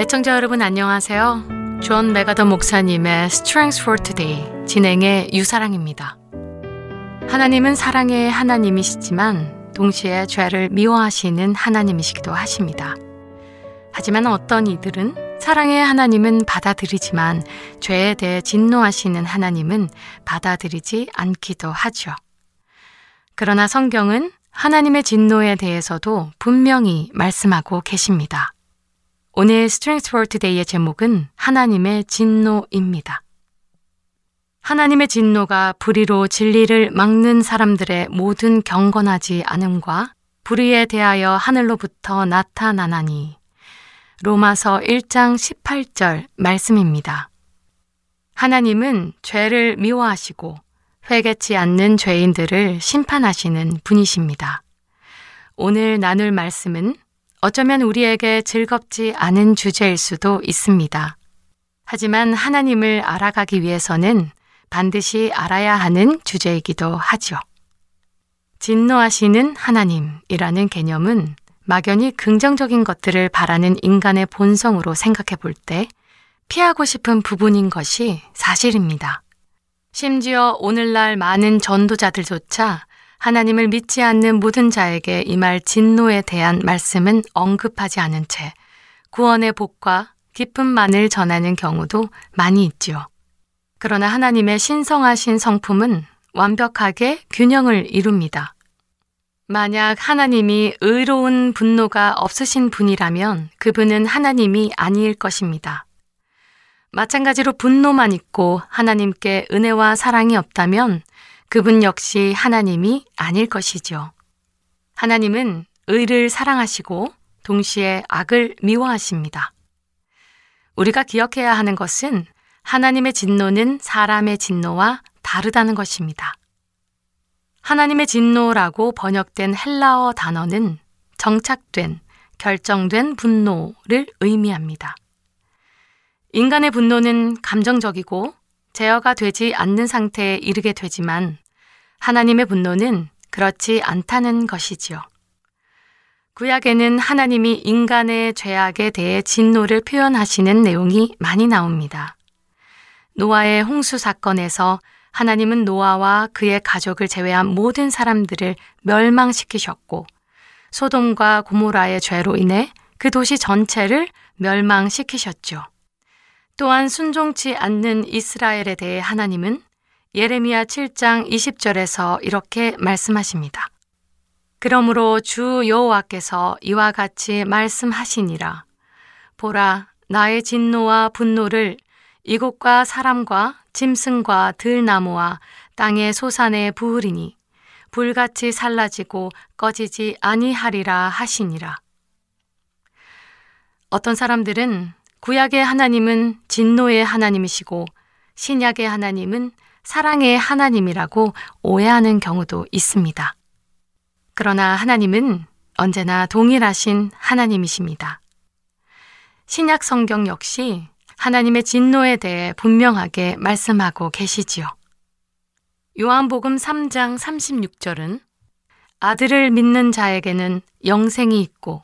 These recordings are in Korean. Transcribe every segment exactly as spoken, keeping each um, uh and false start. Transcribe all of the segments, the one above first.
시청자 여러분 안녕하세요. 존 맥아더 목사님의 Strength for Today 진행의 유사랑입니다. 하나님은 사랑의 하나님이시지만 동시에 죄를 미워하시는 하나님이시기도 하십니다. 하지만 어떤 이들은 사랑의 하나님은 받아들이지만 죄에 대해 진노하시는 하나님은 받아들이지 않기도 하죠. 그러나 성경은 하나님의 진노에 대해서도 분명히 말씀하고 계십니다. 오늘 Strength for Today의 제목은 하나님의 진노입니다. 하나님의 진노가 불의로 진리를 막는 사람들의 모든 경건하지 않음과 불의에 대하여 하늘로부터 나타나나니 로마서 일 장 십팔 절 말씀입니다. 하나님은 죄를 미워하시고 회개치 않는 죄인들을 심판하시는 분이십니다. 오늘 나눌 말씀은 어쩌면 우리에게 즐겁지 않은 주제일 수도 있습니다. 하지만 하나님을 알아가기 위해서는 반드시 알아야 하는 주제이기도 하죠. 진노하시는 하나님이라는 개념은 막연히 긍정적인 것들을 바라는 인간의 본성으로 생각해 볼 때 피하고 싶은 부분인 것이 사실입니다. 심지어 오늘날 많은 전도자들조차 하나님을 믿지 않는 모든 자에게 임할 진노에 대한 말씀은 언급하지 않은 채 구원의 복과 기쁨만을 전하는 경우도 많이 있지요. 그러나 하나님의 신성하신 성품은 완벽하게 균형을 이룹니다. 만약 하나님이 의로운 분노가 없으신 분이라면 그분은 하나님이 아닐 것입니다. 마찬가지로 분노만 있고 하나님께 은혜와 사랑이 없다면 그분 역시 하나님이 아닐 것이죠. 하나님은 의를 사랑하시고 동시에 악을 미워하십니다. 우리가 기억해야 하는 것은 하나님의 진노는 사람의 진노와 다르다는 것입니다. 하나님의 진노라고 번역된 헬라어 단어는 정착된, 결정된 분노를 의미합니다. 인간의 분노는 감정적이고 제어가 되지 않는 상태에 이르게 되지만 하나님의 분노는 그렇지 않다는 것이지요. 구약에는 하나님이 인간의 죄악에 대해 진노를 표현하시는 내용이 많이 나옵니다. 노아의 홍수 사건에서 하나님은 노아와 그의 가족을 제외한 모든 사람들을 멸망시키셨고 소돔과 고모라의 죄로 인해 그 도시 전체를 멸망시키셨죠. 또한 순종치 않는 이스라엘에 대해 하나님은 예레미야 칠 장 이십 절에서 이렇게 말씀하십니다. 그러므로 주 여호와께서 이와 같이 말씀하시니라. 보라, 나의 진노와 분노를 이곳과 사람과 짐승과 들나무와 땅의 소산에 부으리니 불같이 살라지고 꺼지지 아니하리라 하시니라. 어떤 사람들은 구약의 하나님은 진노의 하나님이시고 신약의 하나님은 사랑의 하나님이라고 오해하는 경우도 있습니다. 그러나 하나님은 언제나 동일하신 하나님이십니다. 신약 성경 역시 하나님의 진노에 대해 분명하게 말씀하고 계시지요. 요한복음 삼 장 삼십육 절은 아들을 믿는 자에게는 영생이 있고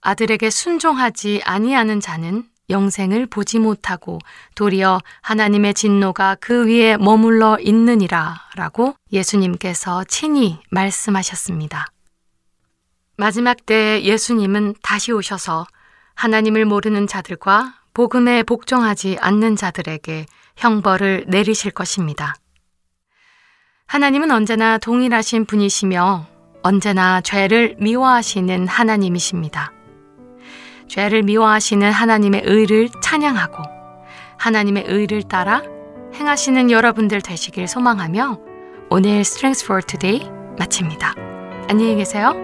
아들에게 순종하지 아니하는 자는 영생을 보지 못하고 도리어 하나님의 진노가 그 위에 머물러 있느니라 라고 예수님께서 친히 말씀하셨습니다. 마지막 때에 예수님은 다시 오셔서 하나님을 모르는 자들과 복음에 복종하지 않는 자들에게 형벌을 내리실 것입니다. 하나님은 언제나 동일하신 분이시며 언제나 죄를 미워하시는 하나님이십니다. 죄를 미워하시는 하나님의 의를 찬양하고 하나님의 의를 따라 행하시는 여러분들 되시길 소망하며 오늘 Strength for Today 마칩니다. 안녕히 계세요.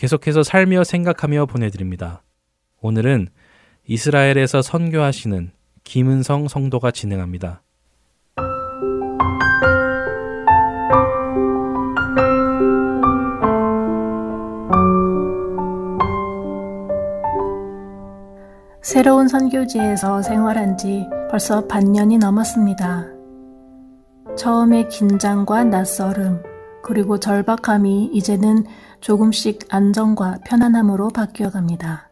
계속해서 살며 생각하며 보내드립니다. 오늘은 이스라엘에서 선교하시는 김은성 성도가 진행합니다. 새로운 선교지에서 생활한 지 벌써 반년이 넘었습니다. 처음에 긴장과 낯설음, 그리고 절박함이 이제는 조금씩 안정과 편안함으로 바뀌어갑니다.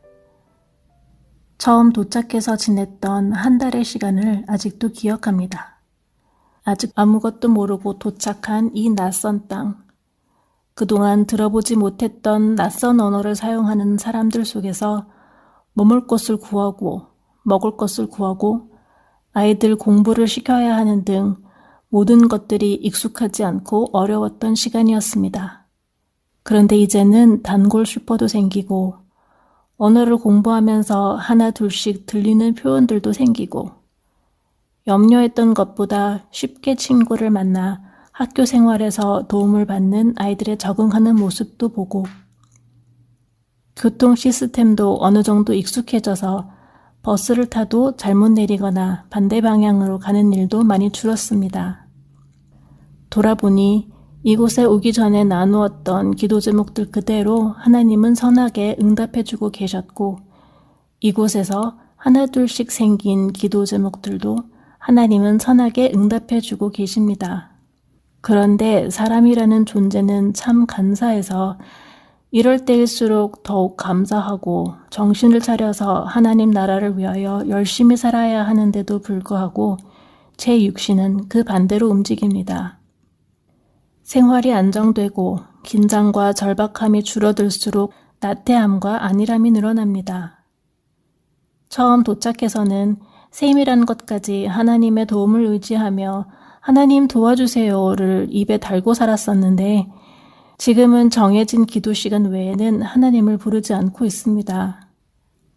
처음 도착해서 지냈던 한 달의 시간을 아직도 기억합니다. 아직 아무것도 모르고 도착한 이 낯선 땅, 그동안 들어보지 못했던 낯선 언어를 사용하는 사람들 속에서 머물 곳을 구하고, 먹을 것을 구하고, 아이들 공부를 시켜야 하는 등 모든 것들이 익숙하지 않고 어려웠던 시간이었습니다. 그런데 이제는 단골 슈퍼도 생기고 언어를 공부하면서 하나 둘씩 들리는 표현들도 생기고 염려했던 것보다 쉽게 친구를 만나 학교 생활에서 도움을 받는 아이들의 적응하는 모습도 보고 교통 시스템도 어느 정도 익숙해져서 버스를 타도 잘못 내리거나 반대 방향으로 가는 일도 많이 줄었습니다. 돌아보니 이곳에 오기 전에 나누었던 기도 제목들 그대로 하나님은 선하게 응답해주고 계셨고, 이곳에서 하나 둘씩 생긴 기도 제목들도 하나님은 선하게 응답해주고 계십니다. 그런데 사람이라는 존재는 참 간사해서 이럴 때일수록 더욱 감사하고 정신을 차려서 하나님 나라를 위하여 열심히 살아야 하는데도 불구하고 제 육신은 그 반대로 움직입니다. 생활이 안정되고 긴장과 절박함이 줄어들수록 나태함과 안일함이 늘어납니다. 처음 도착해서는 세밀한 것까지 하나님의 도움을 의지하며 하나님 도와주세요를 입에 달고 살았었는데, 지금은 정해진 기도 시간 외에는 하나님을 부르지 않고 있습니다.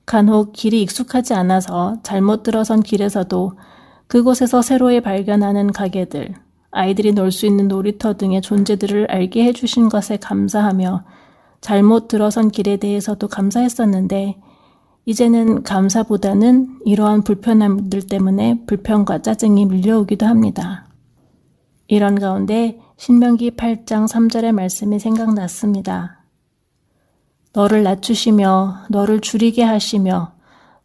간혹 길이 익숙하지 않아서 잘못 들어선 길에서도 그곳에서 새로이 발견하는 가게들, 아이들이 놀 수 있는 놀이터 등의 존재들을 알게 해주신 것에 감사하며 잘못 들어선 길에 대해서도 감사했었는데, 이제는 감사보다는 이러한 불편함들 때문에 불평과 짜증이 밀려오기도 합니다. 이런 가운데 신명기 팔 장 삼 절의 말씀이 생각났습니다. 너를 낮추시며 너를 줄이게 하시며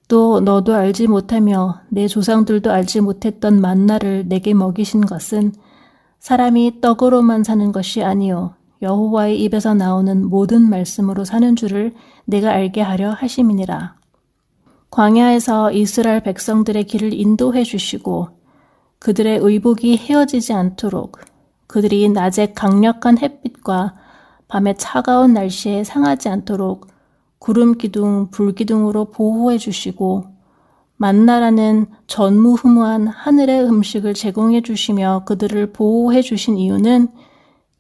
또 너도 알지 못하며 내 조상들도 알지 못했던 만나를 내게 먹이신 것은 사람이 떡으로만 사는 것이 아니요 여호와의 입에서 나오는 모든 말씀으로 사는 줄을 내가 알게 하려 하심이니라. 광야에서 이스라엘 백성들의 길을 인도해 주시고 그들의 의복이 헤어지지 않도록 그들이 낮에 강력한 햇빛과 밤에 차가운 날씨에 상하지 않도록 구름 기둥, 불 기둥으로 보호해 주시고 만나라는 전무후무한 하늘의 음식을 제공해 주시며 그들을 보호해 주신 이유는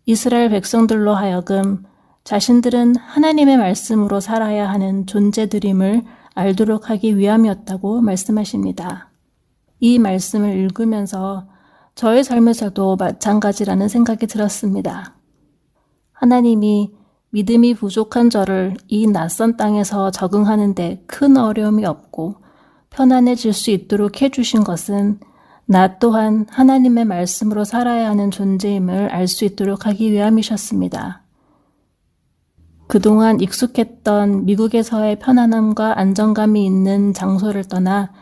이스라엘 백성들로 하여금 자신들은 하나님의 말씀으로 살아야 하는 존재들임을 알도록 하기 위함이었다고 말씀하십니다. 이 말씀을 읽으면서 저의 삶에서도 마찬가지라는 생각이 들었습니다. 하나님이 믿음이 부족한 저를 이 낯선 땅에서 적응하는 데 큰 어려움이 없고 편안해질 수 있도록 해주신 것은 나 또한 하나님의 말씀으로 살아야 하는 존재임을 알 수 있도록 하기 위함이셨습니다. 그동안 익숙했던 미국에서의 편안함과 안정감이 있는 장소를 떠나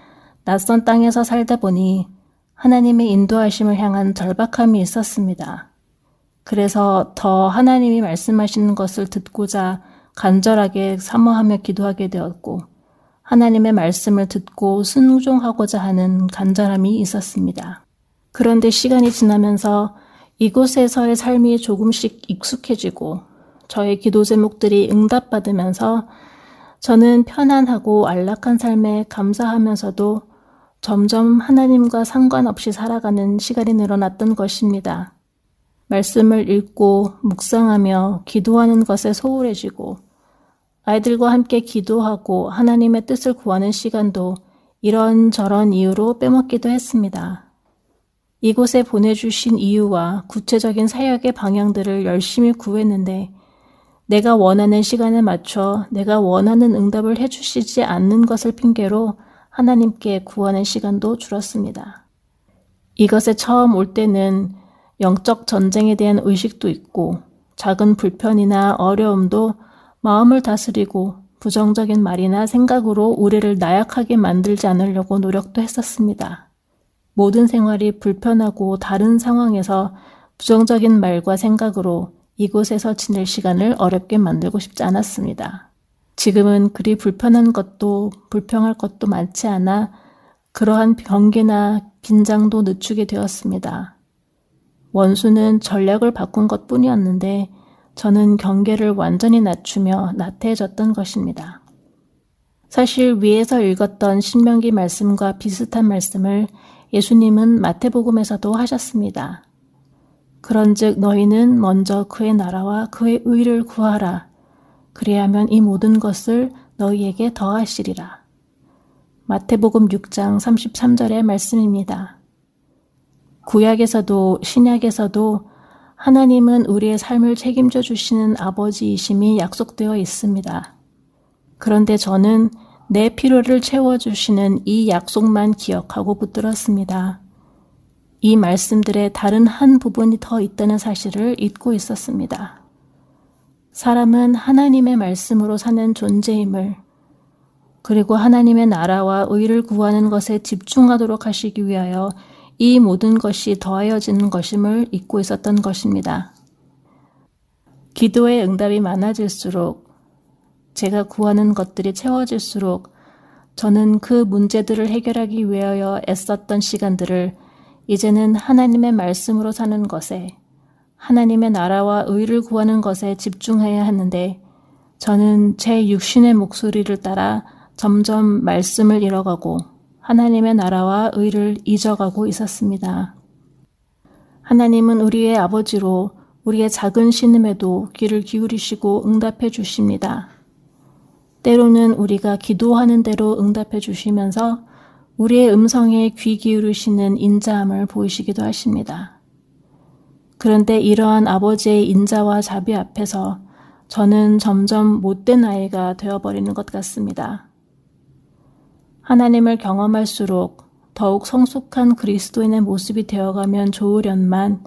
낯선 땅에서 살다 보니 하나님의 인도하심을 향한 절박함이 있었습니다. 그래서 더 하나님이 말씀하시는 것을 듣고자 간절하게 사모하며 기도하게 되었고, 하나님의 말씀을 듣고 순종하고자 하는 간절함이 있었습니다. 그런데 시간이 지나면서 이곳에서의 삶이 조금씩 익숙해지고 저의 기도 제목들이 응답받으면서 저는 편안하고 안락한 삶에 감사하면서도 점점 하나님과 상관없이 살아가는 시간이 늘어났던 것입니다. 말씀을 읽고 묵상하며 기도하는 것에 소홀해지고 아이들과 함께 기도하고 하나님의 뜻을 구하는 시간도 이런저런 이유로 빼먹기도 했습니다. 이곳에 보내주신 이유와 구체적인 사역의 방향들을 열심히 구했는데 내가 원하는 시간에 맞춰 내가 원하는 응답을 해주시지 않는 것을 핑계로 하나님께 구하는 시간도 줄었습니다. 이것에 처음 올 때는 영적 전쟁에 대한 의식도 있고 작은 불편이나 어려움도 마음을 다스리고 부정적인 말이나 생각으로 우리를 나약하게 만들지 않으려고 노력도 했었습니다. 모든 생활이 불편하고 다른 상황에서 부정적인 말과 생각으로 이곳에서 지낼 시간을 어렵게 만들고 싶지 않았습니다. 지금은 그리 불편한 것도 불평할 것도 많지 않아 그러한 경계나 긴장도 늦추게 되었습니다. 원수는 전략을 바꾼 것뿐이었는데 저는 경계를 완전히 낮추며 나태해졌던 것입니다. 사실 위에서 읽었던 신명기 말씀과 비슷한 말씀을 예수님은 마태복음에서도 하셨습니다. 그런즉 너희는 먼저 그의 나라와 그의 의를 구하라. 그리하면 이 모든 것을 너희에게 더하시리라. 마태복음 육 장 삼십삼 절의 말씀입니다. 구약에서도 신약에서도 하나님은 우리의 삶을 책임져 주시는 아버지이심이 약속되어 있습니다. 그런데 저는 내 필요를 채워주시는 이 약속만 기억하고 붙들었습니다. 이 말씀들의 다른 한 부분이 더 있다는 사실을 잊고 있었습니다. 사람은 하나님의 말씀으로 사는 존재임을, 그리고 하나님의 나라와 의를 구하는 것에 집중하도록 하시기 위하여 이 모든 것이 더하여지는 것임을 잊고 있었던 것입니다. 기도의 응답이 많아질수록, 제가 구하는 것들이 채워질수록 저는 그 문제들을 해결하기 위하여 애썼던 시간들을 이제는 하나님의 말씀으로 사는 것에, 하나님의 나라와 의를 구하는 것에 집중해야 하는데, 저는 제 육신의 목소리를 따라 점점 말씀을 잃어가고 하나님의 나라와 의를 잊어가고 있었습니다. 하나님은 우리의 아버지로 우리의 작은 신음에도 귀를 기울이시고 응답해 주십니다. 때로는 우리가 기도하는 대로 응답해 주시면서 우리의 음성에 귀 기울이시는 인자함을 보이시기도 하십니다. 그런데 이러한 아버지의 인자와 자비 앞에서 저는 점점 못된 아이가 되어버리는 것 같습니다. 하나님을 경험할수록 더욱 성숙한 그리스도인의 모습이 되어가면 좋으련만,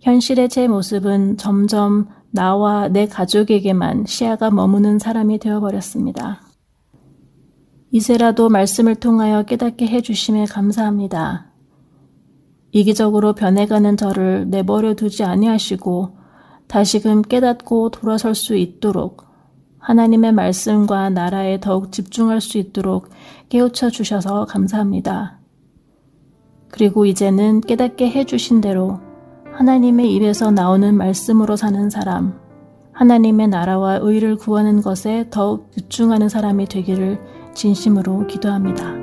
현실의 제 모습은 점점 나와 내 가족에게만 시야가 머무는 사람이 되어버렸습니다. 이제라도 말씀을 통하여 깨닫게 해주심에 감사합니다. 이기적으로 변해가는 저를 내버려 두지 아니하시고 다시금 깨닫고 돌아설 수 있도록, 하나님의 말씀과 나라에 더욱 집중할 수 있도록 깨우쳐 주셔서 감사합니다. 그리고 이제는 깨닫게 해주신 대로 하나님의 입에서 나오는 말씀으로 사는 사람, 하나님의 나라와 의를 구하는 것에 더욱 집중하는 사람이 되기를 진심으로 기도합니다.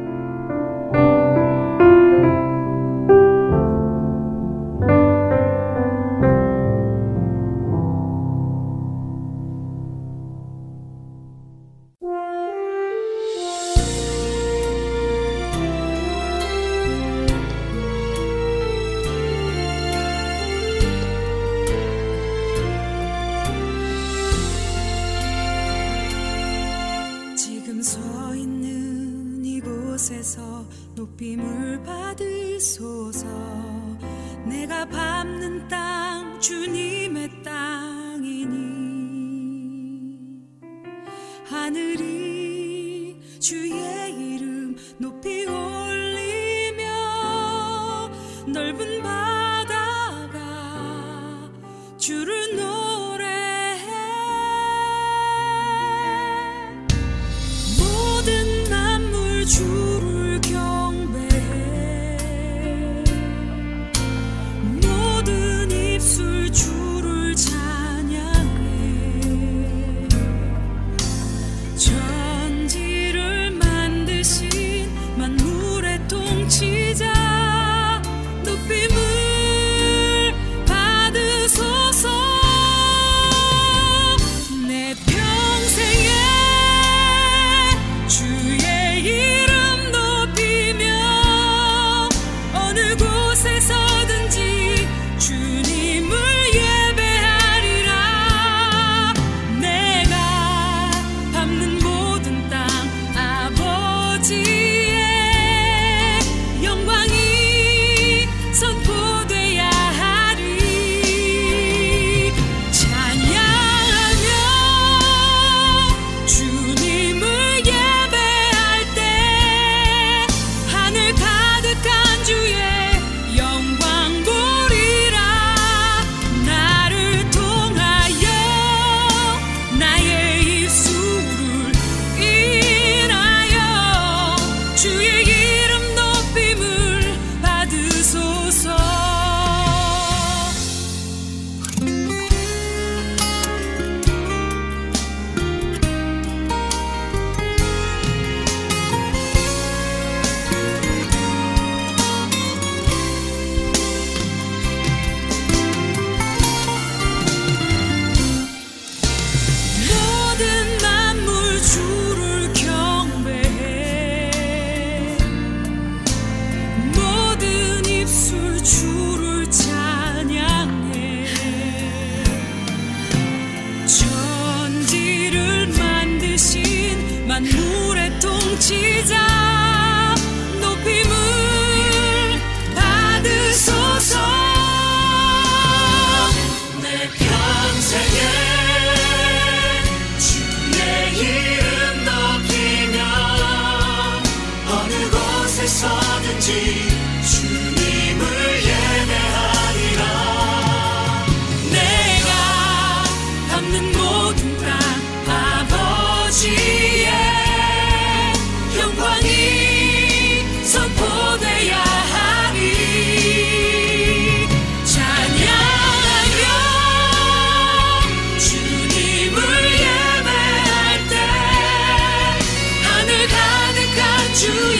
어디서든지 주님을 예배하리라. 내가 밟는 모든 땅 아버지의 영광이 선포되야 하리. 찬양하며 주님을 예배할 때 하늘 가득한 주의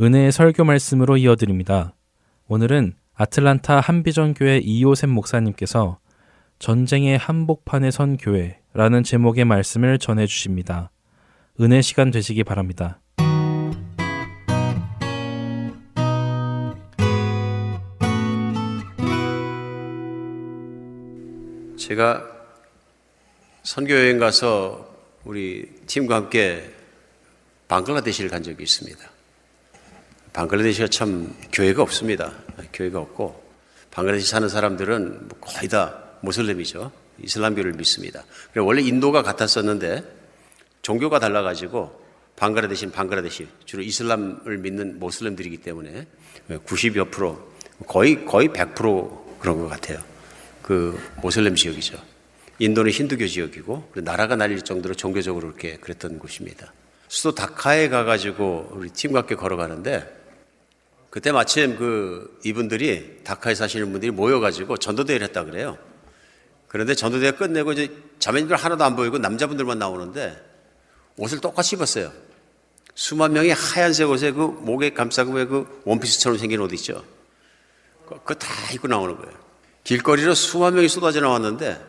은혜의 설교 말씀으로 이어드립니다. 오늘은 아틀란타 한비전교회 이호샘 목사님께서 전쟁의 한복판에 선 교회라는 제목의 말씀을 전해주십니다. 은혜 시간 되시기 바랍니다. 제가 선교여행 가서 우리 팀과 함께 방글라데시를 간 적이 있습니다. 방글라데시가 참 교회가 없습니다. 교회가 없고 방글라데시 사는 사람들은 거의 다 모슬림이죠. 이슬람교를 믿습니다. 원래 인도가 같았었는데 종교가 달라가지고 방글라데시는 방글라데시 주로 이슬람을 믿는 모슬림들이기 때문에 구십여 프로 거의 거의 백 프로 그런 것 같아요. 그 모슬림 지역이죠. 인도는 힌두교 지역이고 나라가 날릴 정도로 종교적으로 이렇게 그랬던 곳입니다. 수도 다카에 가가지고 우리 팀과 함께 걸어가는데 그때 마침 그 이분들이 다카에 사시는 분들이 모여가지고 전도대회를 했다 그래요. 그런데 전도대회 끝내고 이제 자매님들 하나도 안 보이고 남자분들만 나오는데 옷을 똑같이 입었어요. 수만 명이 하얀색 옷에 그 목에 감싸고 왜 그 원피스처럼 생긴 옷 있죠. 그거 다 입고 나오는 거예요. 길거리로 수만 명이 쏟아져 나왔는데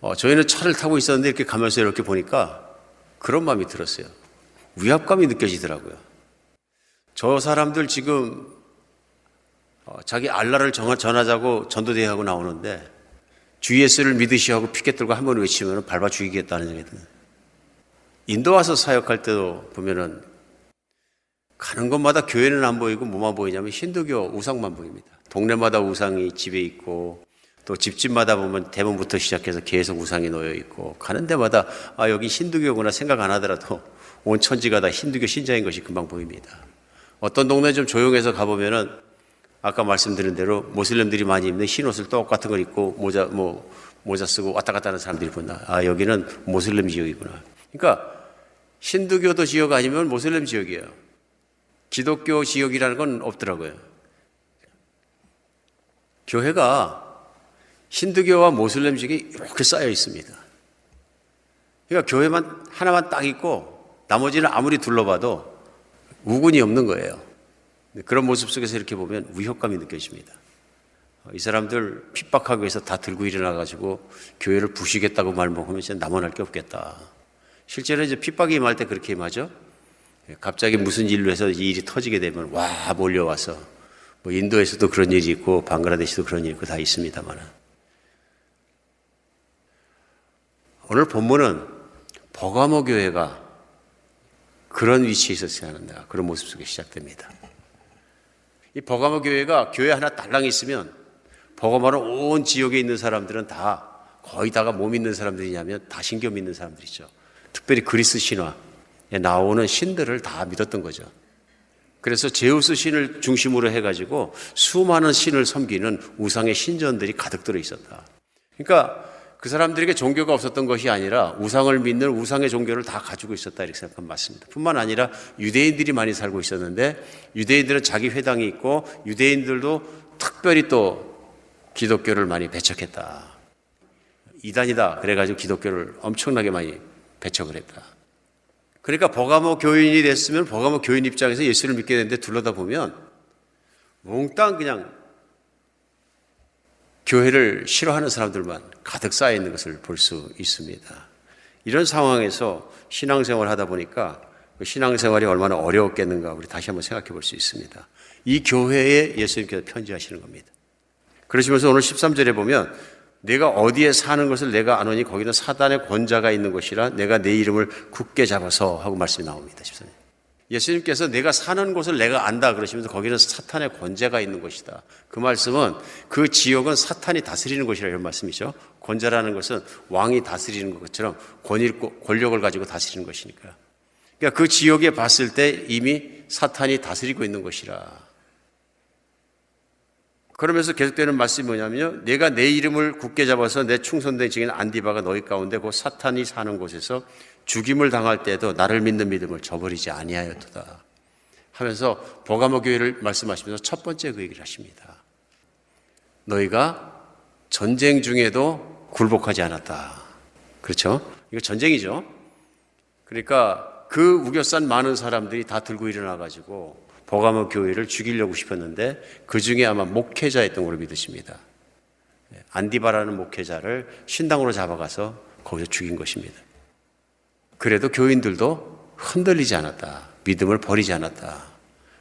어, 저희는 차를 타고 있었는데 이렇게 가면서 이렇게 보니까 그런 마음이 들었어요. 위압감이 느껴지더라고요. 저 사람들 지금 자기 알라를 전하자고 전도대회하고 나오는데 주 예수를 믿으시하고 피켓 들고 한번 외치면 밟아 죽이겠다는 얘기. 인도 와서 사역할 때도 보면은 가는 곳마다 교회는 안 보이고 뭐만 보이냐면 힌두교 우상만 보입니다. 동네마다 우상이 집에 있고 또 집집마다 보면 대문부터 시작해서 계속 우상이 놓여 있고 가는 데마다 아 여기 힌두교구나 생각 안 하더라도 온 천지가 다 힌두교 신자인 것이 금방 보입니다. 어떤 동네 좀 조용해서 가보면은 아까 말씀드린 대로 모슬렘들이 많이 입는 흰옷을 똑같은 걸 입고 모자 뭐 모자 쓰고 왔다 갔다 하는 사람들이 본다. 아, 여기는 모슬렘 지역이구나. 그러니까 힌두교도 지역 아니면 모슬렘 지역이에요. 기독교 지역이라는 건 없더라고요. 교회가 힌두교와 모슬렘 지역이 이렇게 쌓여 있습니다. 그러니까 교회만 하나만 딱 있고 나머지는 아무리 둘러봐도 우군이 없는 거예요. 그런 모습 속에서 이렇게 보면 위협감이 느껴집니다. 이 사람들 핍박하기 위해서 다 들고 일어나가지고 교회를 부수겠다고 말먹으면 진짜 남아날 게 없겠다. 실제로 이제 핍박이 임할 때 그렇게 임하죠. 갑자기 무슨 일로 해서 이 일이 터지게 되면 와 몰려와서 뭐 인도에서도 그런 일이 있고 방글라데시도 그런 일이 있고 다 있습니다만, 오늘 본문은 버가모 교회가 그런 위치에 있었어야 한다, 그런 모습 속에 시작됩니다. 이 버가모 교회가 교회 하나 딸랑 있으면 버가모는 온 지역에 있는 사람들은 다 거의 다가 뭐 믿는 사람들이냐면 다 신교 믿는 사람들이죠. 특별히 그리스 신화에 나오는 신들을 다 믿었던 거죠. 그래서 제우스 신을 중심으로 해가지고 수많은 신을 섬기는 우상의 신전들이 가득 들어 있었다. 그러니까 그 사람들에게 종교가 없었던 것이 아니라 우상을 믿는 우상의 종교를 다 가지고 있었다, 이렇게 생각하면 맞습니다. 뿐만 아니라 유대인들이 많이 살고 있었는데 유대인들은 자기 회당이 있고 유대인들도 특별히 또 기독교를 많이 배척했다. 이단이다 그래가지고 기독교를 엄청나게 많이 배척을 했다. 그러니까 버가모 교인이 됐으면 버가모 교인 입장에서 예수를 믿게 되는데 둘러다 보면 몽땅 그냥 교회를 싫어하는 사람들만 가득 쌓여 있는 것을 볼 수 있습니다. 이런 상황에서 신앙생활을 하다 보니까 신앙생활이 얼마나 어려웠겠는가 우리 다시 한번 생각해 볼 수 있습니다. 이 교회에 예수님께서 편지하시는 겁니다. 그러시면서 오늘 십삼 절에 보면 내가 어디에 사는 것을 내가 아노니 거기는 사단의 권자가 있는 곳이라 내가 내 이름을 굳게 잡아서 하고 말씀이 나옵니다. 십삼 절. 예수님께서 내가 사는 곳을 내가 안다 그러시면서 거기는 사탄의 권세가 있는 곳이다. 그 말씀은 그 지역은 사탄이 다스리는 곳이라 이런 말씀이죠. 권세라는 것은 왕이 다스리는 것처럼 권위고 권력을 가지고 다스리는 것이니까. 그러니까 그 지역에 봤을 때 이미 사탄이 다스리고 있는 곳이라. 그러면서 계속되는 말씀이 뭐냐면요. 내가 내 이름을 굳게 잡아서 내 충성된 증인 안디바가 너희 가운데 그 사탄이 사는 곳에서 죽임을 당할 때에도 나를 믿는 믿음을 저버리지 아니하였도다 하면서 버가모 교회를 말씀하시면서 첫 번째 그 얘기를 하십니다. 너희가 전쟁 중에도 굴복하지 않았다. 그렇죠? 이거 전쟁이죠. 그러니까 그 우겨싼 많은 사람들이 다 들고 일어나가지고 버가모 교회를 죽이려고 싶었는데 그 중에 아마 목회자였던 걸로 믿으십니다. 안디바라는 목회자를 신당으로 잡아가서 거기서 죽인 것입니다. 그래도 교인들도 흔들리지 않았다. 믿음을 버리지 않았다.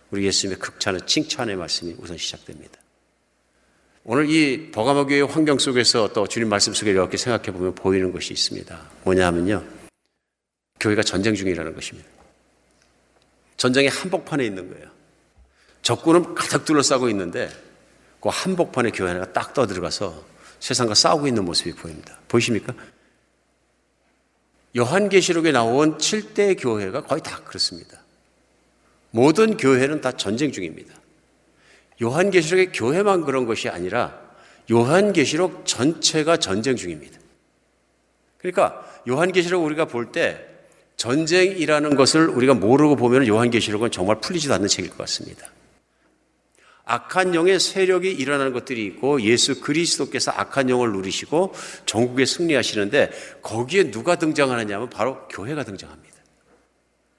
우리 예수님의 극찬의 칭찬의 말씀이 우선 시작됩니다. 오늘 이 버가모 교회의 환경 속에서 또 주님 말씀 속에 이렇게 생각해 보면 보이는 것이 있습니다. 뭐냐 하면요. 교회가 전쟁 중이라는 것입니다. 전쟁의 한복판에 있는 거예요. 적군은 가득 둘러싸고 있는데 그 한복판에 교회 하나가 딱 떠들어가서 세상과 싸우고 있는 모습이 보입니다. 보이십니까? 요한계시록에 나온 칠 대 교회가 거의 다 그렇습니다. 모든 교회는 다 전쟁 중입니다. 요한계시록의 교회만 그런 것이 아니라 요한계시록 전체가 전쟁 중입니다. 그러니까 요한계시록 우리가 볼 때 전쟁이라는 것을 우리가 모르고 보면 요한계시록은 정말 풀리지도 않는 책일 것 같습니다. 악한 영의 세력이 일어나는 것들이 있고 예수 그리스도께서 악한 영을 누리시고 전국에 승리하시는데 거기에 누가 등장하느냐 하면 바로 교회가 등장합니다.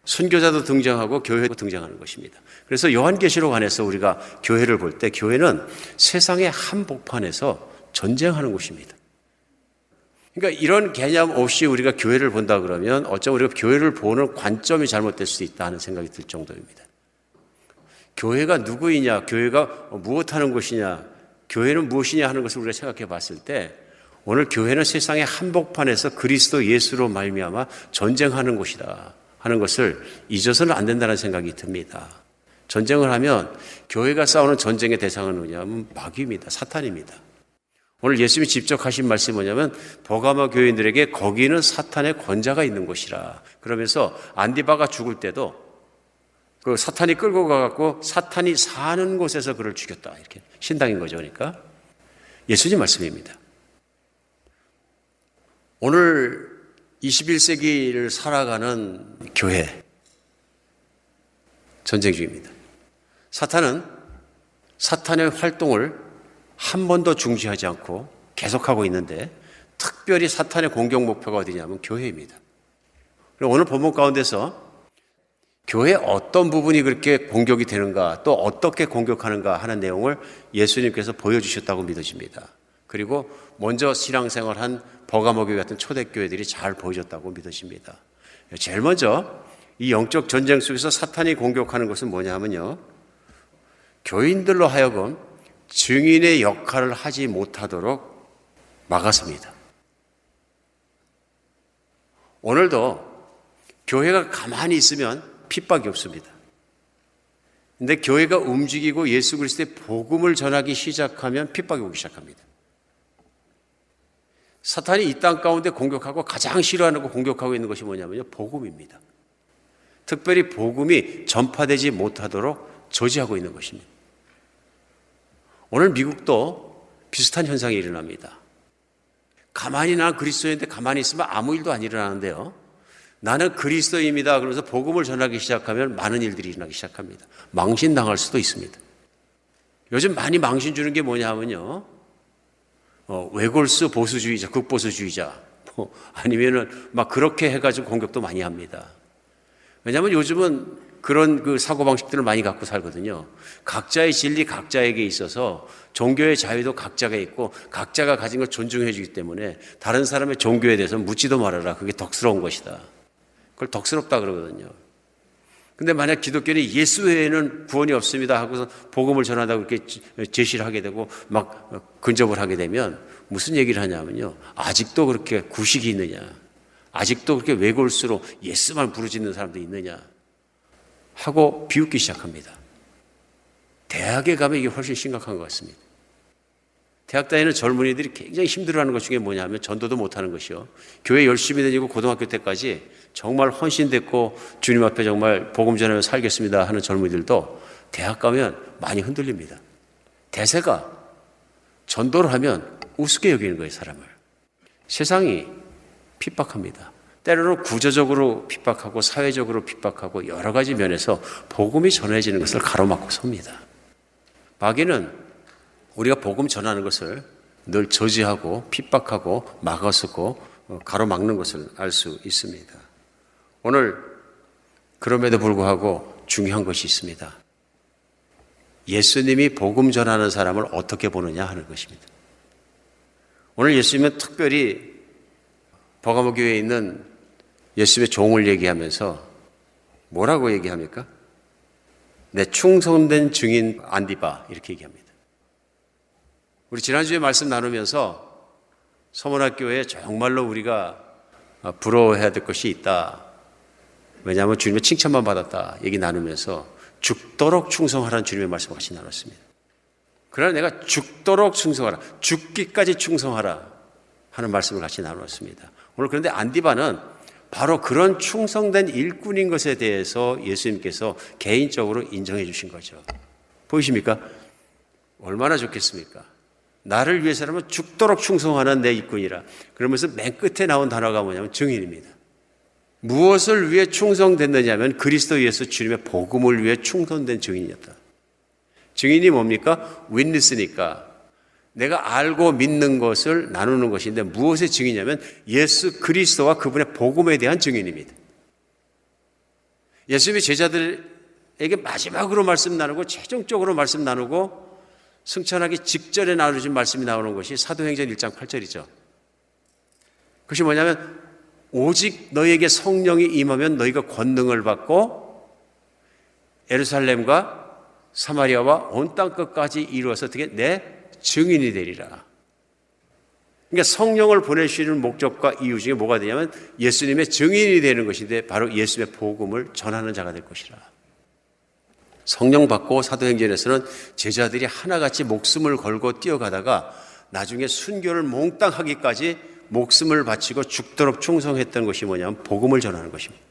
순교자도 등장하고 교회도 등장하는 것입니다. 그래서 요한계시록 안에서 우리가 교회를 볼 때 교회는 세상의 한복판에서 전쟁하는 곳입니다. 그러니까 이런 개념 없이 우리가 교회를 본다 그러면 어쩌면 우리가 교회를 보는 관점이 잘못될 수 있다 하는 생각이 들 정도입니다. 교회가 누구이냐, 교회가 무엇하는 곳이냐, 교회는 무엇이냐 하는 것을 우리가 생각해 봤을 때 오늘 교회는 세상의 한복판에서 그리스도 예수로 말미암아 전쟁하는 곳이다 하는 것을 잊어서는 안 된다는 생각이 듭니다. 전쟁을 하면 교회가 싸우는 전쟁의 대상은 뭐냐면 마귀입니다. 사탄입니다. 오늘 예수님이 직접 하신 말씀이 뭐냐면 버가모 교인들에게 거기는 사탄의 권자가 있는 곳이라 그러면서 안디바가 죽을 때도 그 사탄이 끌고 가갖고 사탄이 사는 곳에서 그를 죽였다. 이렇게 신당인 거죠. 그러니까 예수님 말씀입니다. 오늘 이십일 세기를 살아가는 교회 전쟁 중입니다. 사탄은 사탄의 활동을 한 번도 중지하지 않고 계속하고 있는데 특별히 사탄의 공격 목표가 어디냐면 교회입니다. 그리고 오늘 본문 가운데서 교회 어떤 부분이 그렇게 공격이 되는가 또 어떻게 공격하는가 하는 내용을 예수님께서 보여주셨다고 믿어집니다. 그리고 먼저 신앙생활한 버가모 교회 같은 초대교회들이 잘 보여줬다고 믿어집니다. 제일 먼저 이 영적 전쟁 속에서 사탄이 공격하는 것은 뭐냐 하면요, 교인들로 하여금 증인의 역할을 하지 못하도록 막아섭니다. 오늘도 교회가 가만히 있으면 핍박이 없습니다. 그런데 교회가 움직이고 예수 그리스도의 복음을 전하기 시작하면 핍박이 오기 시작합니다. 사탄이 이 땅 가운데 공격하고 가장 싫어하는 거 공격하고 있는 것이 뭐냐면요, 복음입니다. 특별히 복음이 전파되지 못하도록 저지하고 있는 것입니다. 오늘 미국도 비슷한 현상이 일어납니다. 가만히 나 그리스도인인데 가만히 있으면 아무 일도 안 일어나는데요, 나는 그리스도입니다 그러면서 복음을 전하기 시작하면 많은 일들이 일어나기 시작합니다. 망신당할 수도 있습니다. 요즘 많이 망신 주는 게 뭐냐 하면요, 어, 외골수 보수주의자, 극보수주의자 뭐, 아니면은 막 그렇게 해가지고 공격도 많이 합니다. 왜냐하면 요즘은 그런 그 사고방식들을 많이 갖고 살거든요. 각자의 진리 각자에게 있어서 종교의 자유도 각자가 있고 각자가 가진 걸 존중해 주기 때문에 다른 사람의 종교에 대해서 묻지도 말아라. 그게 덕스러운 것이다. 그걸 덕스럽다 그러거든요. 근데 만약 기독교는 예수 외에는 구원이 없습니다 하고서 복음을 전한다고 이렇게 제시를 하게 되고 막 근접을 하게 되면 무슨 얘기를 하냐면요, 아직도 그렇게 구식이 있느냐, 아직도 그렇게 외골수로 예수만 부르짖는 사람도 있느냐 하고 비웃기 시작합니다. 대학에 가면 이게 훨씬 심각한 것 같습니다. 대학 다니는 젊은이들이 굉장히 힘들어하는 것 중에 뭐냐면 전도도 못하는 것이요, 교회 열심히 다니고 고등학교 때까지 정말 헌신됐고 주님 앞에 정말 복음 전하며 살겠습니다 하는 젊은이들도 대학 가면 많이 흔들립니다. 대세가 전도를 하면 우습게 여기는 거예요. 사람을 세상이 핍박합니다. 때로는 구조적으로 핍박하고 사회적으로 핍박하고 여러 가지 면에서 복음이 전해지는 것을 가로막고 섭니다. 마귀는 우리가 복음 전하는 것을 늘 저지하고 핍박하고 막아서고 가로막는 것을 알 수 있습니다. 오늘 그럼에도 불구하고 중요한 것이 있습니다. 예수님이 복음 전하는 사람을 어떻게 보느냐 하는 것입니다. 오늘 예수님은 특별히 버가모 교회에 있는 예수님의 종을 얘기하면서 뭐라고 얘기합니까? 내 충성된 증인 안디바 이렇게 얘기합니다. 우리 지난주에 말씀 나누면서 서문학교에 정말로 우리가 부러워해야 될 것이 있다, 왜냐하면 주님의 칭찬만 받았다 얘기 나누면서 죽도록 충성하라는 주님의 말씀을 같이 나눴습니다. 그러나 내가 죽도록 충성하라, 죽기까지 충성하라 하는 말씀을 같이 나눴습니다. 오늘 그런데 안디바는 바로 그런 충성된 일꾼인 것에 대해서 예수님께서 개인적으로 인정해 주신 거죠. 보이십니까? 얼마나 좋겠습니까? 나를 위해서라면 죽도록 충성하는 내 일꾼이라. 그러면서 맨 끝에 나온 단어가 뭐냐면 증인입니다. 무엇을 위해 충성됐느냐 하면 그리스도 예수 주님의 복음을 위해 충성된 증인이었다. 증인이 뭡니까? 윈니스니까 내가 알고 믿는 것을 나누는 것인데 무엇의 증인이냐면 예수 그리스도와 그분의 복음에 대한 증인입니다. 예수님이 제자들에게 마지막으로 말씀 나누고 최종적으로 말씀 나누고 승천하기 직전에 나누신 말씀이 나오는 것이 사도행전 일 장 팔 절이죠. 그것이 뭐냐면 오직 너희에게 성령이 임하면 너희가 권능을 받고 예루살렘과 사마리아와 온 땅 끝까지 이루어서 어떻게 내 증인이 되리라. 그러니까 성령을 보내시는 목적과 이유 중에 뭐가 되냐면 예수님의 증인이 되는 것인데 바로 예수의 복음을 전하는 자가 될 것이라. 성령 받고 사도행전에서는 제자들이 하나같이 목숨을 걸고 뛰어가다가 나중에 순교를 몽땅 하기까지 목숨을 바치고 죽도록 충성했던 것이 뭐냐면 복음을 전하는 것입니다.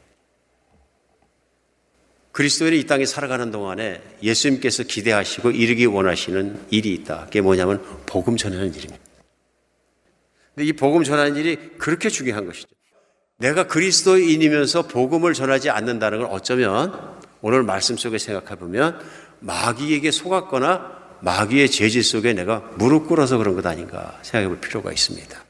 그리스도인이 이 땅에 살아가는 동안에 예수님께서 기대하시고 이루기 원하시는 일이 있다. 그게 뭐냐면 복음 전하는 일입니다. 근데 이 복음 전하는 일이 그렇게 중요한 것이죠. 내가 그리스도인이면서 복음을 전하지 않는다는 걸 어쩌면 오늘 말씀 속에 생각해보면 마귀에게 속았거나 마귀의 제지 속에 내가 무릎 꿇어서 그런 것 아닌가 생각해볼 필요가 있습니다.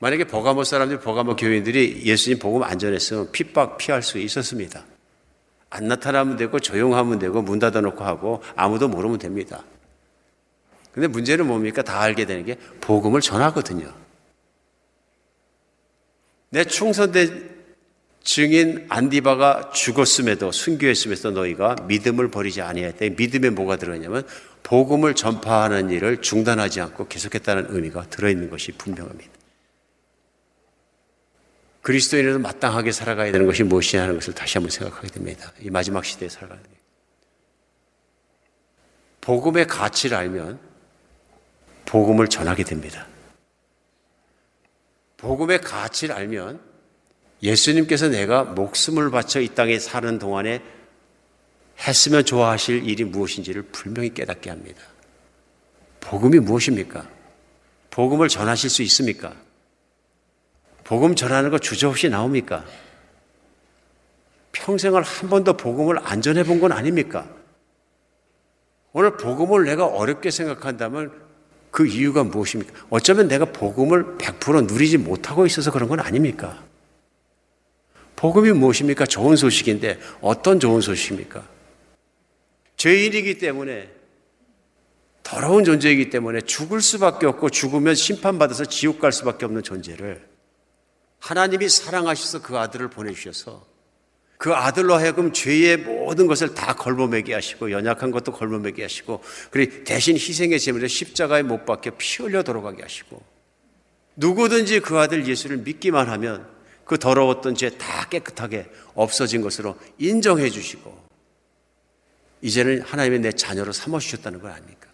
만약에 버가모 사람들이, 버가모 교인들이 예수님 복음 안 전했으면 핍박 피할 수 있었습니다. 안 나타나면 되고 조용하면 되고 문 닫아놓고 하고 아무도 모르면 됩니다. 근데 문제는 뭡니까? 다 알게 되는 게 복음을 전하거든요. 내 충성된 증인 안디바가 죽었음에도 순교했음에도 너희가 믿음을 버리지 아니할 때 믿음에 뭐가 들어있냐면 복음을 전파하는 일을 중단하지 않고 계속했다는 의미가 들어있는 것이 분명합니다. 그리스도인으로 마땅하게 살아가야 되는 것이 무엇이냐 하는 것을 다시 한번 생각하게 됩니다. 이 마지막 시대에 살아가는 일. 복음의 가치를 알면 복음을 전하게 됩니다. 복음의 가치를 알면 예수님께서 내가 목숨을 바쳐 이 땅에 사는 동안에 했으면 좋아하실 일이 무엇인지를 분명히 깨닫게 합니다. 복음이 무엇입니까? 복음을 전하실 수 있습니까? 복음 전하는 거 주저없이 나옵니까? 평생을 한 번도 복음을 안 전해본 건 아닙니까? 오늘 복음을 내가 어렵게 생각한다면 그 이유가 무엇입니까? 어쩌면 내가 복음을 백 퍼센트 누리지 못하고 있어서 그런 건 아닙니까? 복음이 무엇입니까? 좋은 소식인데 어떤 좋은 소식입니까? 죄인이기 때문에, 더러운 존재이기 때문에 죽을 수밖에 없고 죽으면 심판받아서 지옥 갈 수밖에 없는 존재를 하나님이 사랑하셔서 그 아들을 보내주셔서 그 아들로 하여금 죄의 모든 것을 다 걸머매게 하시고 연약한 것도 걸머매게 하시고 그리고 대신 희생의 제물로 십자가에 못 박혀 피 흘려 돌아가게 하시고 누구든지 그 아들 예수를 믿기만 하면 그 더러웠던 죄 다 깨끗하게 없어진 것으로 인정해 주시고 이제는 하나님의 내 자녀로 삼아주셨다는 것 아닙니까?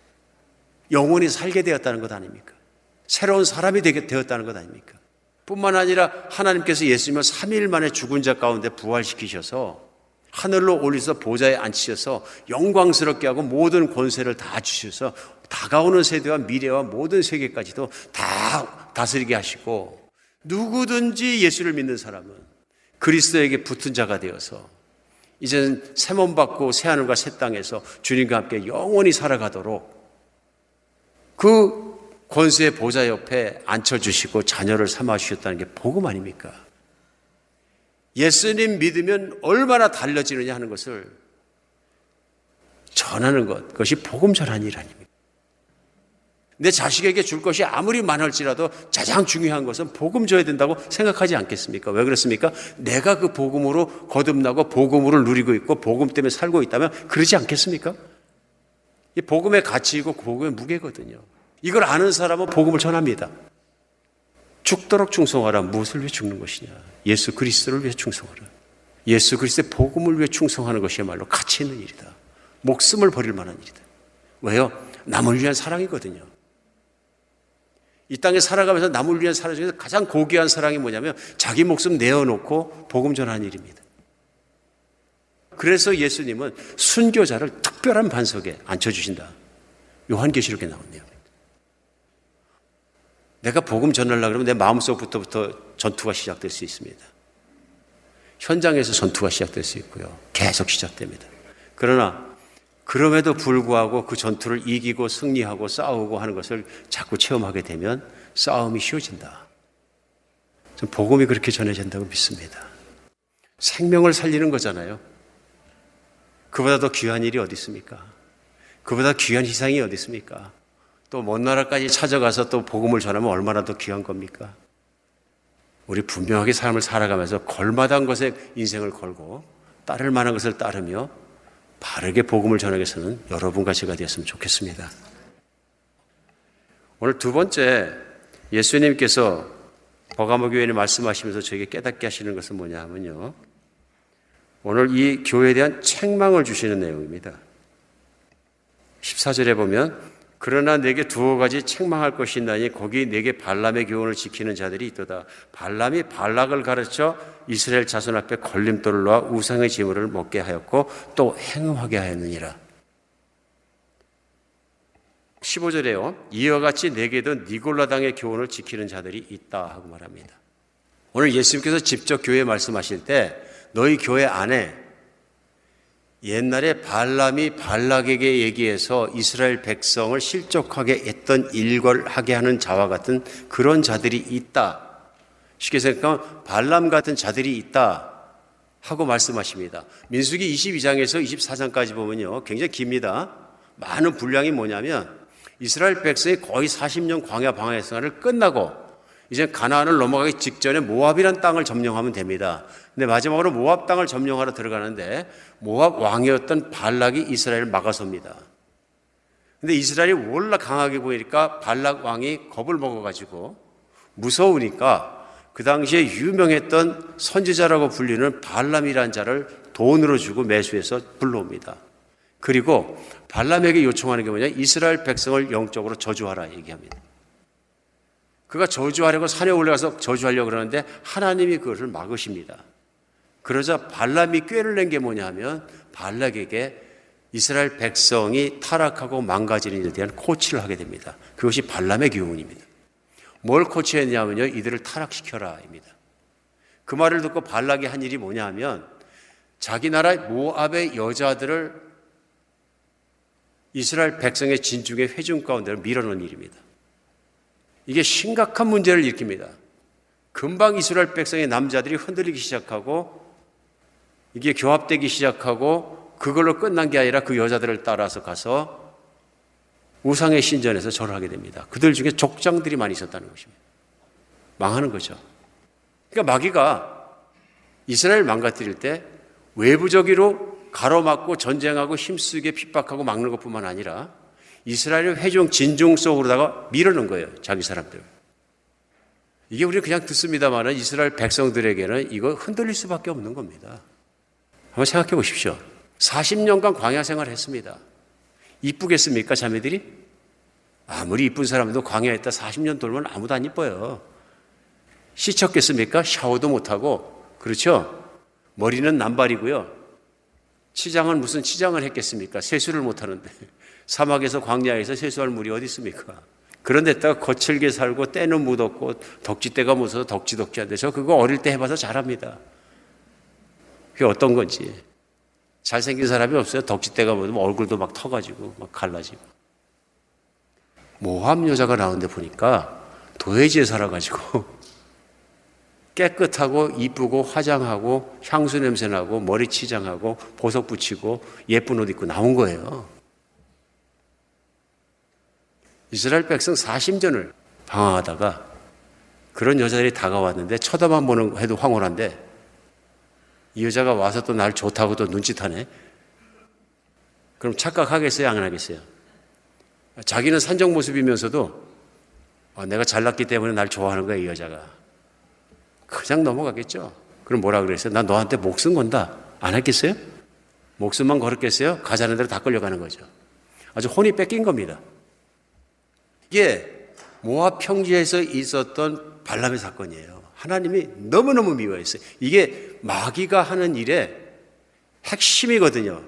영원히 살게 되었다는 것 아닙니까? 새로운 사람이 되었다는 것 아닙니까? 뿐만 아니라 하나님께서 예수님을 삼 일 만에 죽은 자 가운데 부활시키셔서 하늘로 올리셔서 보좌에 앉히셔서 영광스럽게 하고 모든 권세를 다 주셔서 다가오는 세대와 미래와 모든 세계까지도 다 다스리게 하시고 누구든지 예수를 믿는 사람은 그리스도에게 붙은 자가 되어서 이제는 새 몸 받고 새 하늘과 새 땅에서 주님과 함께 영원히 살아가도록 그 권수의 보좌 옆에 앉혀주시고 자녀를 삼아주셨다는 게 복음 아닙니까? 예수님 믿으면 얼마나 달라지느냐 하는 것을 전하는 것, 그것이 복음 전하는 일 아닙니까? 내 자식에게 줄 것이 아무리 많을지라도 가장 중요한 것은 복음 줘야 된다고 생각하지 않겠습니까? 왜 그렇습니까? 내가 그 복음으로 거듭나고 복음으로 누리고 있고 복음 때문에 살고 있다면 그러지 않겠습니까? 이 복음의 가치이고 복음의 무게거든요. 이걸 아는 사람은 복음을 전합니다. 죽도록 충성하라. 무엇을 위해 죽는 것이냐? 예수 그리스도를 위해 충성하라. 예수 그리스도의 복음을 위해 충성하는 것이야말로 가치 있는 일이다. 목숨을 버릴 만한 일이다. 왜요? 남을 위한 사랑이거든요. 이 땅에 살아가면서 남을 위한 사랑 중에서 가장 고귀한 사랑이 뭐냐면 자기 목숨 내어놓고 복음 전하는 일입니다. 그래서 예수님은 순교자를 특별한 반석에 앉혀주신다. 요한계시록에 나오네요. 내가 복음 전하려고 그러면 내 마음속부터부터 전투가 시작될 수 있습니다. 현장에서 전투가 시작될 수 있고요. 계속 시작됩니다. 그러나 그럼에도 불구하고 그 전투를 이기고 승리하고 싸우고 하는 것을 자꾸 체험하게 되면 싸움이 쉬워진다. 전 복음이 그렇게 전해진다고 믿습니다. 생명을 살리는 거잖아요. 그보다 더 귀한 일이 어디 있습니까? 그보다 귀한 희생이 어디 있습니까? 또 먼 나라까지 찾아가서 또 복음을 전하면 얼마나 더 귀한 겁니까? 우리 분명하게 삶을 살아가면서 걸마다한 것에 인생을 걸고 따를 만한 것을 따르며 바르게 복음을 전하기 위해서는 여러분과 제가 되었으면 좋겠습니다. 오늘 두 번째 예수님께서 버가모 교회에 말씀하시면서 저에게 깨닫게 하시는 것은 뭐냐 하면요. 오늘 이 교회에 대한 책망을 주시는 내용입니다. 십사 절에 보면 그러나 내게 두어 가지 책망할 것이 있나니 거기 내게 발람의 교훈을 지키는 자들이 있도다. 발람이 발락을 가르쳐 이스라엘 자손 앞에 걸림돌을 놓아 우상의 제물을 먹게 하였고 또 행음하게 하였느니라. 십오 절에요. 이와 같이 내게도 니골라당의 교훈을 지키는 자들이 있다 하고 말합니다. 오늘 예수님께서 직접 교회에 말씀하실 때 너희 교회 안에 옛날에 발람이 발락에게 얘기해서 이스라엘 백성을 실족하게 했던 일걸 하게 하는 자와 같은 그런 자들이 있다. 쉽게 생각하면 발람 같은 자들이 있다 하고 말씀하십니다. 민수기 이십이 장에서 이십사 장까지 보면요 굉장히 깁니다. 많은 분량이 뭐냐면 이스라엘 백성이 거의 사십 년 광야 방황의 생활을 끝나고 이제 가나안을 넘어가기 직전에 모압이란 땅을 점령하면 됩니다. 근데 마지막으로 모압 땅을 점령하러 들어가는데 모압 왕이었던 발락이 이스라엘을 막아섭니다. 근데 이스라엘이 워낙 강하게 보이니까 발락 왕이 겁을 먹어가지고 무서우니까 그 당시에 유명했던 선지자라고 불리는 발람이라는 자를 돈으로 주고 매수해서 불러옵니다. 그리고 발람에게 요청하는 게 뭐냐? 이스라엘 백성을 영적으로 저주하라 얘기합니다. 그가 저주하려고 산에 올라가서 저주하려고 그러는데 하나님이 그것을 막으십니다. 그러자 발람이 꾀를 낸 게 뭐냐 하면 발락에게 이스라엘 백성이 타락하고 망가지는 일에 대한 코치를 하게 됩니다. 그것이 발람의 교훈입니다. 뭘 코치했냐면요 이들을 타락시켜라 입니다. 그 말을 듣고 발락이 한 일이 뭐냐 하면 자기 나라 모압의 여자들을 이스라엘 백성의 진중의 회중 가운데로 밀어넣은 일입니다. 이게 심각한 문제를 일으킵니다. 금방 이스라엘 백성의 남자들이 흔들리기 시작하고 이게 교합되기 시작하고 그걸로 끝난 게 아니라 그 여자들을 따라서 가서 우상의 신전에서 절을 하게 됩니다. 그들 중에 족장들이 많이 있었다는 것입니다. 망하는 거죠. 그러니까 마귀가 이스라엘 망가뜨릴 때 외부적으로 가로막고 전쟁하고 힘쓰게 핍박하고 막는 것뿐만 아니라 이스라엘의 회중 진중 속으로다가 밀어넣은 거예요. 자기 사람들. 이게 우리는 그냥 듣습니다만 이스라엘 백성들에게는 이거 흔들릴 수밖에 없는 겁니다. 한번 생각해 보십시오. 사십 년간 광야 생활을 했습니다. 이쁘겠습니까 자매들이? 아무리 이쁜 사람도 광야에 있다 사십 년 돌면 아무도 안 이뻐요. 씻혔겠습니까? 샤워도 못하고. 그렇죠? 머리는 남발이고요. 치장은 무슨 치장을 했겠습니까? 세수를 못하는데 사막에서 광야에서 세수할 물이 어디 있습니까? 그런 데다가 거칠게 살고 때는 무덥고 덕지대가 무서워서 덕지덕지한데 저 그거 어릴 때 해봐서 잘합니다. 그게 어떤 건지. 잘생긴 사람이 없어요. 덕지대가 무서워 얼굴도 막 터가지고 막 갈라지고. 모함 여자가 나오는데 보니까 도회지에 살아가지고 깨끗하고 이쁘고 화장하고 향수 냄새나고 머리 치장하고 보석 붙이고 예쁜 옷 입고 나온 거예요. 이스라엘 백성 사십 년을 방황하다가 그런 여자들이 다가왔는데 쳐다만 보는 해도 황홀한데 이 여자가 와서 또 날 좋다고 또 눈짓하네. 그럼 착각하겠어요? 안 하겠어요? 자기는 산적 모습이면서도 어, 내가 잘났기 때문에 날 좋아하는 거야 이 여자가. 그냥 넘어가겠죠. 그럼 뭐라 그랬어요? 난 너한테 목숨 건다. 안 했겠어요? 목숨만 걸었겠어요? 가자는 대로 다 끌려가는 거죠. 아주 혼이 뺏긴 겁니다. 이게 모압 평지에서 있었던 발람의 사건이에요. 하나님이 너무너무 미워했어요. 이게 마귀가 하는 일의 핵심이거든요.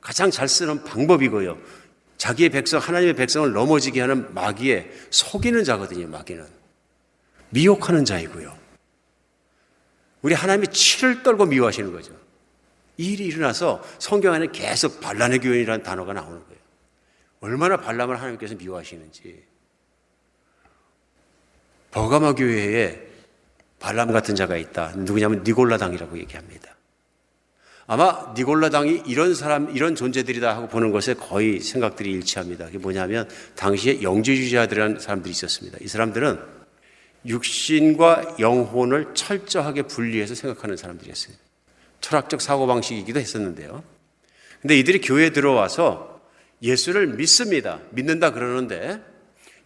가장 잘 쓰는 방법이고요. 자기의 백성, 하나님의 백성을 넘어지게 하는 마귀의 속이는 자거든요. 마귀는 미혹하는 자이고요. 우리 하나님이 치를 떨고 미워하시는 거죠. 이 일이 일어나서 성경 안에 계속 발람의 교훈이라는 단어가 나오는 거예요. 얼마나 발람을 하나님께서 미워하시는지. 버가마 교회에 발람 같은 자가 있다. 누구냐면 니골라당이라고 얘기합니다. 아마 니골라당이 이런 사람, 이런 존재들이다 하고 보는 것에 거의 생각들이 일치합니다. 그게 뭐냐면 당시에 영지주의자들이라는 사람들이 있었습니다. 이 사람들은 육신과 영혼을 철저하게 분리해서 생각하는 사람들이었어요. 철학적 사고방식이기도 했었는데요. 근데 이들이 교회에 들어와서 예수를 믿습니다. 믿는다 그러는데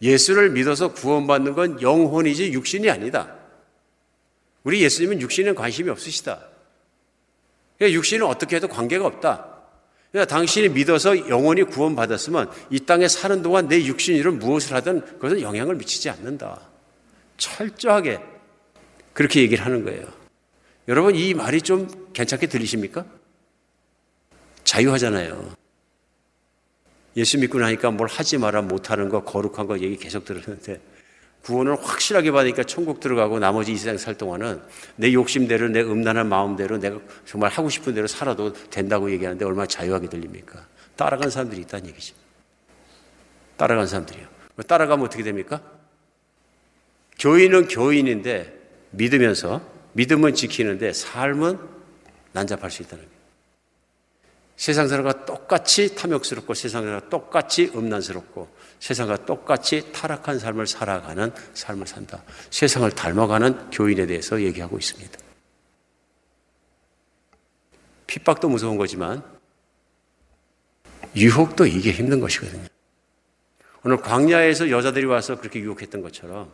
예수를 믿어서 구원받는 건 영혼이지 육신이 아니다. 우리 예수님은 육신에 관심이 없으시다. 육신은 어떻게 해도 관계가 없다. 그러니까 당신이 믿어서 영원히 구원받았으면 이 땅에 사는 동안 내 육신이론 무엇을 하든 그것은 영향을 미치지 않는다. 철저하게 그렇게 얘기를 하는 거예요. 여러분 이 말이 좀 괜찮게 들리십니까? 자유하잖아요. 예수 믿고 나니까 뭘 하지 마라, 못하는 거, 거룩한 거 얘기 계속 들었는데 구원을 확실하게 받으니까 천국 들어가고 나머지 이 세상 살 동안은 내 욕심대로, 내 음란한 마음대로, 내가 정말 하고 싶은 대로 살아도 된다고 얘기하는데 얼마나 자유하게 들립니까? 따라간 사람들이 있다는 얘기죠. 따라간 사람들이요. 따라가면 어떻게 됩니까? 교인은 교인인데 믿으면서, 믿음은 지키는데 삶은 난잡할 수 있다는 거예요. 세상 사람과 똑같이 탐욕스럽고, 세상 사람과 똑같이 음란스럽고, 세상과 똑같이 타락한 삶을 살아가는 삶을 산다. 세상을 닮아가는 교인에 대해서 얘기하고 있습니다. 핍박도 무서운 거지만 유혹도 이게 힘든 것이거든요. 오늘 광야에서 여자들이 와서 그렇게 유혹했던 것처럼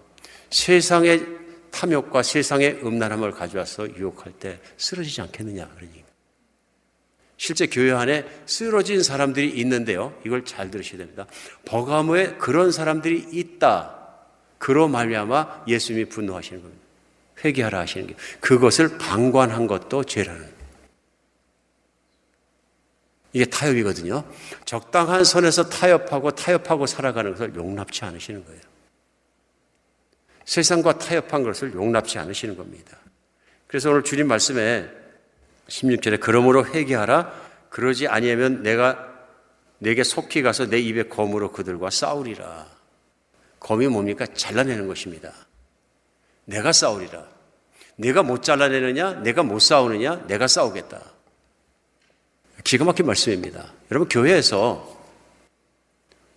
세상의 탐욕과 세상의 음란함을 가져와서 유혹할 때 쓰러지지 않겠느냐 그런 얘기입니다. 실제 교회 안에 쓰러진 사람들이 있는데요. 이걸 잘 들으셔야 됩니다. 버가모에 그런 사람들이 있다. 그로 말미암아 예수님이 분노하시는 겁니다. 회개하라 하시는 게 그것을 방관한 것도 죄라는 거예요. 이게 타협이거든요. 적당한 선에서 타협하고 타협하고 살아가는 것을 용납치 않으시는 거예요. 세상과 타협한 것을 용납치 않으시는 겁니다. 그래서 오늘 주님 말씀에 십육 절에 그러므로 회개하라. 그러지 아니하면 내가 내게 속히 가서 내 입에 검으로 그들과 싸우리라. 검이 뭡니까? 잘라내는 것입니다. 내가 싸우리라. 내가 못 잘라내느냐? 내가 못 싸우느냐? 내가 싸우겠다. 기가 막힌 말씀입니다. 여러분 교회에서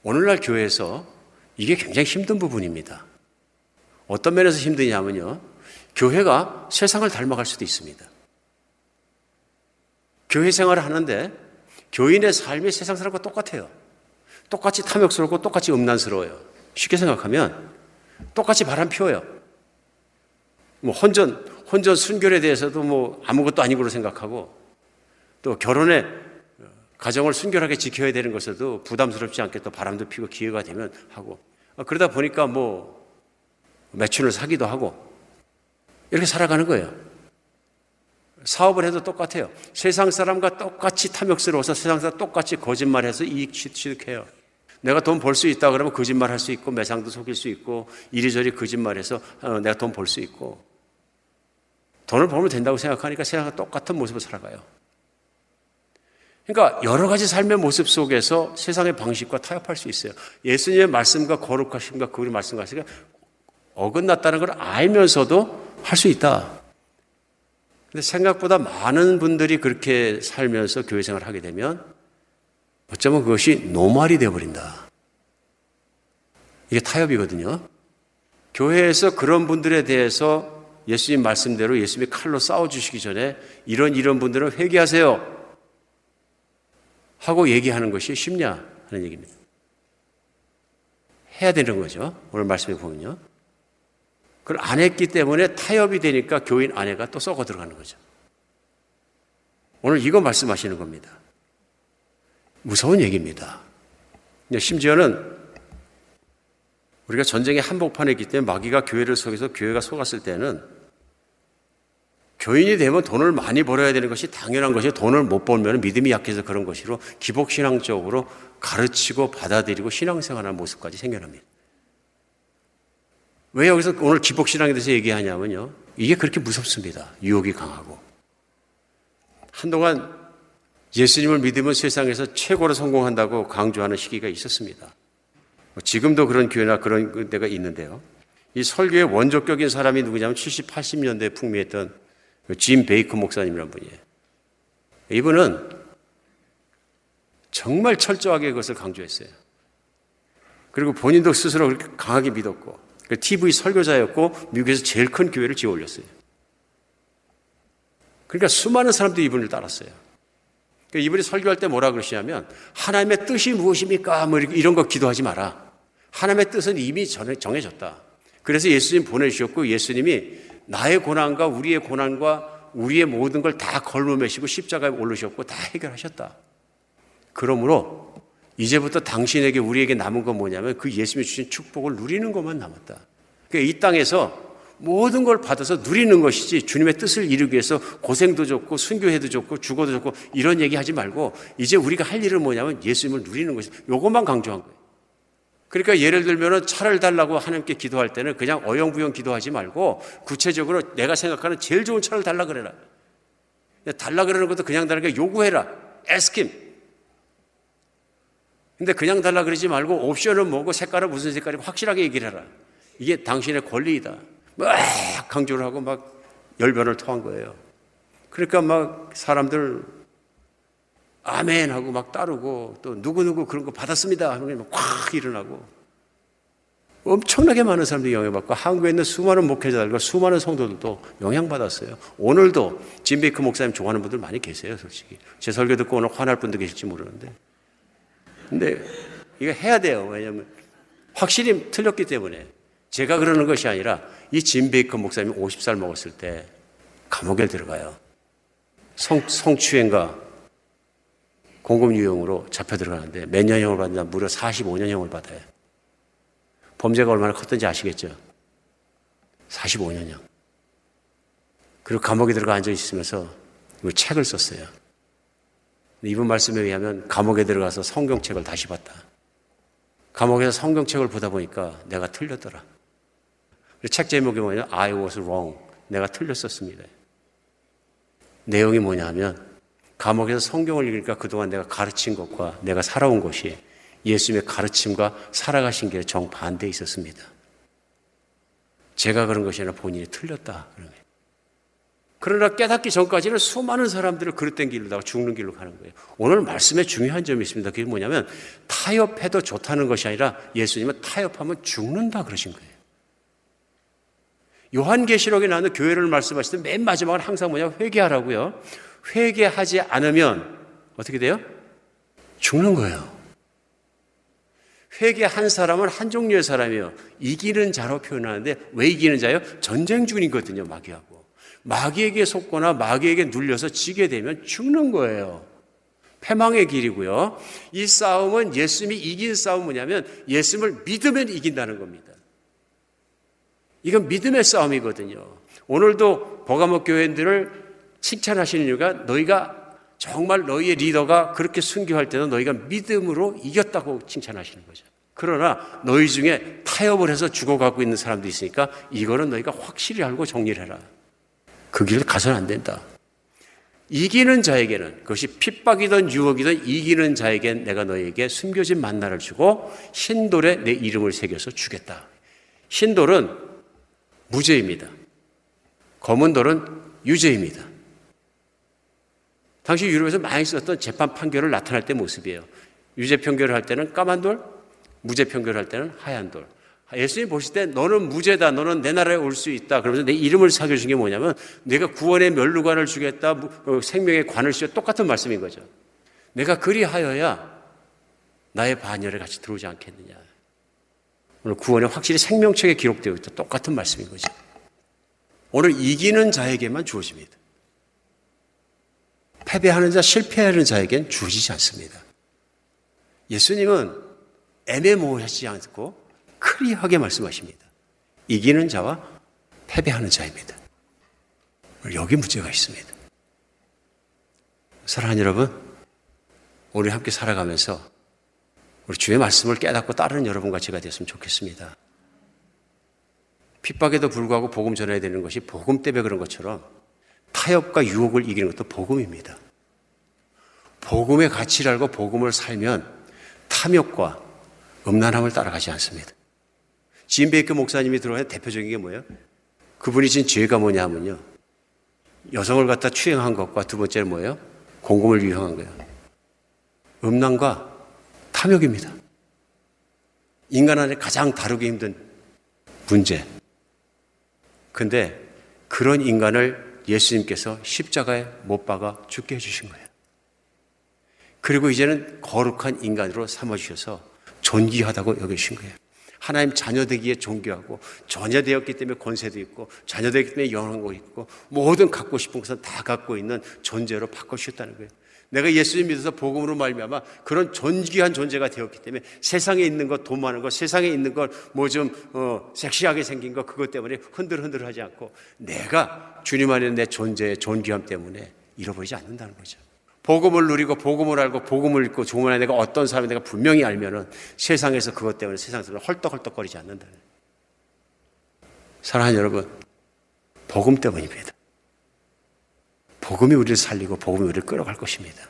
오늘날 교회에서 이게 굉장히 힘든 부분입니다. 어떤 면에서 힘드냐면요. 교회가 세상을 닮아갈 수도 있습니다. 교회 생활을 하는데 교인의 삶이 세상 사람과 똑같아요. 똑같이 탐욕스럽고 똑같이 음란스러워요. 쉽게 생각하면 똑같이 바람 피워요. 뭐 혼전, 혼전 순결에 대해서도 뭐 아무것도 아니고로 생각하고 또 결혼에 가정을 순결하게 지켜야 되는 것에도 부담스럽지 않게 또 바람도 피고 기회가 되면 하고 그러다 보니까 뭐 매춘을 사기도 하고 이렇게 살아가는 거예요. 사업을 해도 똑같아요. 세상 사람과 똑같이 탐욕스러워서 세상 사람 똑같이 거짓말해서 이익 취득해요. 내가 돈 벌 수 있다 그러면 거짓말할 수 있고 매상도 속일 수 있고 이리저리 거짓말해서 내가 돈 벌 수 있고 돈을 벌면 된다고 생각하니까 세상과 똑같은 모습을 살아가요. 그러니까 여러 가지 삶의 모습 속에서 세상의 방식과 타협할 수 있어요. 예수님의 말씀과 거룩하심과 그분의 말씀과 어긋났다는 걸 알면서도 할 수 있다. 근데 생각보다 많은 분들이 그렇게 살면서 교회 생활을 하게 되면 어쩌면 그것이 노말이 되어버린다. 이게 타협이거든요. 교회에서 그런 분들에 대해서 예수님 말씀대로 예수님이 칼로 싸워주시기 전에 이런 이런 분들은 회개하세요 하고 얘기하는 것이 쉽냐 하는 얘기입니다. 해야 되는 거죠. 오늘 말씀해 보면요. 그걸 안 했기 때문에 타협이 되니까 교인 아내가 또 썩어 들어가는 거죠. 오늘 이거 말씀하시는 겁니다. 무서운 얘기입니다. 심지어는 우리가 전쟁의 한복판에 있기 때문에 마귀가 교회를 속여서 교회가 속았을 때는 교인이 되면 돈을 많이 벌어야 되는 것이 당연한 것이에요. 돈을 못 벌면 믿음이 약해서 그런 것이로 기복신앙적으로 가르치고 받아들이고 신앙생활하는 모습까지 생겨납니다. 왜 여기서 오늘 기복신앙에 대해서 얘기하냐면요. 이게 그렇게 무섭습니다. 유혹이 강하고. 한동안 예수님을 믿으면 세상에서 최고로 성공한다고 강조하는 시기가 있었습니다. 지금도 그런 교회나 그런 데가 있는데요. 이 설교의 원조격인 사람이 누구냐면 칠십, 팔십 년대에 풍미했던 짐 베이커 목사님이라는 분이에요. 이분은 정말 철저하게 그것을 강조했어요. 그리고 본인도 스스로 그렇게 강하게 믿었고 티비 설교자였고 미국에서 제일 큰 교회를 지어 올렸어요. 그러니까 수많은 사람들이 이분을 따랐어요. 그러니까 이분이 설교할 때 뭐라 그러시냐면 하나님의 뜻이 무엇입니까? 뭐 이런 거 기도하지 마라. 하나님의 뜻은 이미 정해졌다. 그래서 예수님 보내주셨고 예수님이 나의 고난과 우리의 고난과 우리의 모든 걸 다 걸머매시고 십자가에 오르셨고 다 해결하셨다. 그러므로 이제부터 당신에게 우리에게 남은 건 뭐냐면 그 예수님이 주신 축복을 누리는 것만 남았다. 그러니까 이 땅에서 모든 걸 받아서 누리는 것이지 주님의 뜻을 이루기 위해서 고생도 좋고 순교해도 좋고 죽어도 좋고 이런 얘기하지 말고 이제 우리가 할 일은 뭐냐면 예수님을 누리는 것이다. 이것만 강조한 거예요. 그러니까 예를 들면 차를 달라고 하나님께 기도할 때는 그냥 어영부영 기도하지 말고 구체적으로 내가 생각하는 제일 좋은 차를 달라 그래라. 달라 그러는 것도 그냥 달라 그러니까 요구해라. ask him. 근데 그냥 달라 그러지 말고 옵션은 뭐고 색깔은 무슨 색깔이고 확실하게 얘기를 해라. 이게 당신의 권리이다. 막 강조를 하고 막 열변을 토한 거예요. 그러니까 막 사람들 아멘 하고 막 따르고 또 누구누구 그런 거 받았습니다 하면 막 확 일어나고 엄청나게 많은 사람들이 영향받고 한국에 있는 수많은 목회자들과 수많은 성도들도 영향받았어요. 오늘도 짐 베이커 목사님 좋아하는 분들 많이 계세요. 솔직히 제 설교 듣고 오늘 화날 분도 계실지 모르는데 근데 이거 해야 돼요. 왜냐하면 확실히 틀렸기 때문에 제가 그러는 것이 아니라 이 짐 베이커 목사님이 오십 살 먹었을 때 감옥에 들어가요. 성, 성추행과 공금유형으로 잡혀 들어가는데 몇 년형을 받냐? 무려 사십오 년형을 받아요. 범죄가 얼마나 컸던지 아시겠죠? 사십오 년형. 그리고 감옥에 들어가 앉아있으면서 책을 썼어요. 이분 말씀에 의하면 감옥에 들어가서 성경책을 다시 봤다. 감옥에서 성경책을 보다 보니까 내가 틀렸더라. 책 제목이 뭐냐면 I was wrong. 내가 틀렸었습니다. 내용이 뭐냐면 감옥에서 성경을 읽으니까 그동안 내가 가르친 것과 내가 살아온 것이 예수님의 가르침과 살아가신 길에 정반대에 있었습니다. 제가 그런 것이 아니라 본인이 틀렸다. 그러나 깨닫기 전까지는 수많은 사람들을 그릇된 길로다가 죽는 길로 가는 거예요. 오늘 말씀에 중요한 점이 있습니다. 그게 뭐냐면 타협해도 좋다는 것이 아니라 예수님은 타협하면 죽는다 그러신 거예요. 요한계시록에 나오는 교회를 말씀하실 때 맨 마지막은 항상 뭐냐 회개하라고요. 회개하지 않으면 어떻게 돼요? 죽는 거예요. 회개한 사람은 한 종류의 사람이에요. 이기는 자로 표현하는데 왜 이기는 자예요? 전쟁 중이거든요. 마귀하고. 마귀에게 속거나 마귀에게 눌려서 지게 되면 죽는 거예요. 패망의 길이고요. 이 싸움은 예수님이 이긴 싸움은 뭐냐면 예수님을 믿으면 이긴다는 겁니다. 이건 믿음의 싸움이거든요. 오늘도 버가모 교회인들을 칭찬하시는 이유가 너희가 정말 너희의 리더가 그렇게 순교할 때는 너희가 믿음으로 이겼다고 칭찬하시는 거죠. 그러나 너희 중에 타협을 해서 죽어가고 있는 사람도 있으니까 이거는 너희가 확실히 알고 정리를 해라. 그 길을 가서는 안 된다. 이기는 자에게는 그것이 핍박이든 유혹이든 이기는 자에게 내가 너희에게 숨겨진 만나를 주고 흰돌에 내 이름을 새겨서 주겠다. 흰돌은 무죄입니다. 검은 돌은 유죄입니다. 당시 유럽에서 많이 썼던 재판 판결을 나타낼 때 모습이에요. 유죄 판결을 할 때는 까만 돌, 무죄 판결을 할 때는 하얀 돌. 예수님 보실 때 너는 무죄다, 너는 내 나라에 올 수 있다. 그러면서 내 이름을 새겨준 게 뭐냐면 내가 구원의 면류관을 주겠다, 생명의 관을 주겠다 똑같은 말씀인 거죠. 내가 그리하여야 나의 반열에 같이 들어오지 않겠느냐. 오늘 구원이 확실히 생명책에 기록되어 있다. 똑같은 말씀인 거죠. 오늘 이기는 자에게만 주어집니다. 패배하는 자, 실패하는 자에겐 주어지지 않습니다. 예수님은 애매모호하지 않고 클리어하게 말씀하십니다. 이기는 자와 패배하는 자입니다. 여기 문제가 있습니다. 사랑하는 여러분, 오늘 함께 살아가면서 우리 주의 말씀을 깨닫고 따르는 여러분과 제가 되었으면 좋겠습니다. 핍박에도 불구하고 복음 전해야 되는 것이 복음 때문에 그런 것처럼 타협과 유혹을 이기는 것도 복음입니다. 복음의 가치를 알고 복음을 살면 탐욕과 음란함을 따라가지 않습니다. 짐 베이커 목사님이 들어가는 대표적인 게 뭐예요? 그분이 진 죄가 뭐냐 하면요. 여성을 갖다 추행한 것과 두 번째는 뭐예요? 공금을 유형한 거예요. 음란과 탐욕입니다. 인간 안에 가장 다루기 힘든 문제. 근데 그런 인간을 예수님께서 십자가에 못 박아 죽게 해주신 거예요. 그리고 이제는 거룩한 인간으로 삼아주셔서 존귀하다고 여겨주신 거예요. 하나님 자녀되기에 존귀하고 자녀되었기 때문에 권세도 있고 자녀되기 때문에 영광도 있고 모든 갖고 싶은 것은 다 갖고 있는 존재로 바꿔주셨다는 거예요. 내가 예수를 믿어서 복음으로 말미암아 그런 존귀한 존재가 되었기 때문에 세상에 있는 것, 돈 많은 것, 세상에 있는 걸 뭐 좀 어, 섹시하게 생긴 것, 그것 때문에 흔들흔들하지 않고 내가 주님 안에 내 존재의 존귀함 때문에 잃어버리지 않는다는 거죠. 복음을 누리고 복음을 알고 복음을 읽고 주님 안에 내가 어떤 사람이 내가 분명히 알면은 세상에서 그것 때문에 세상에서 헐떡헐떡거리지 않는다는 거예요. 사랑하는 여러분, 복음 때문입니다. 복음이 우리를 살리고 복음이 우리를 끌어갈 것입니다.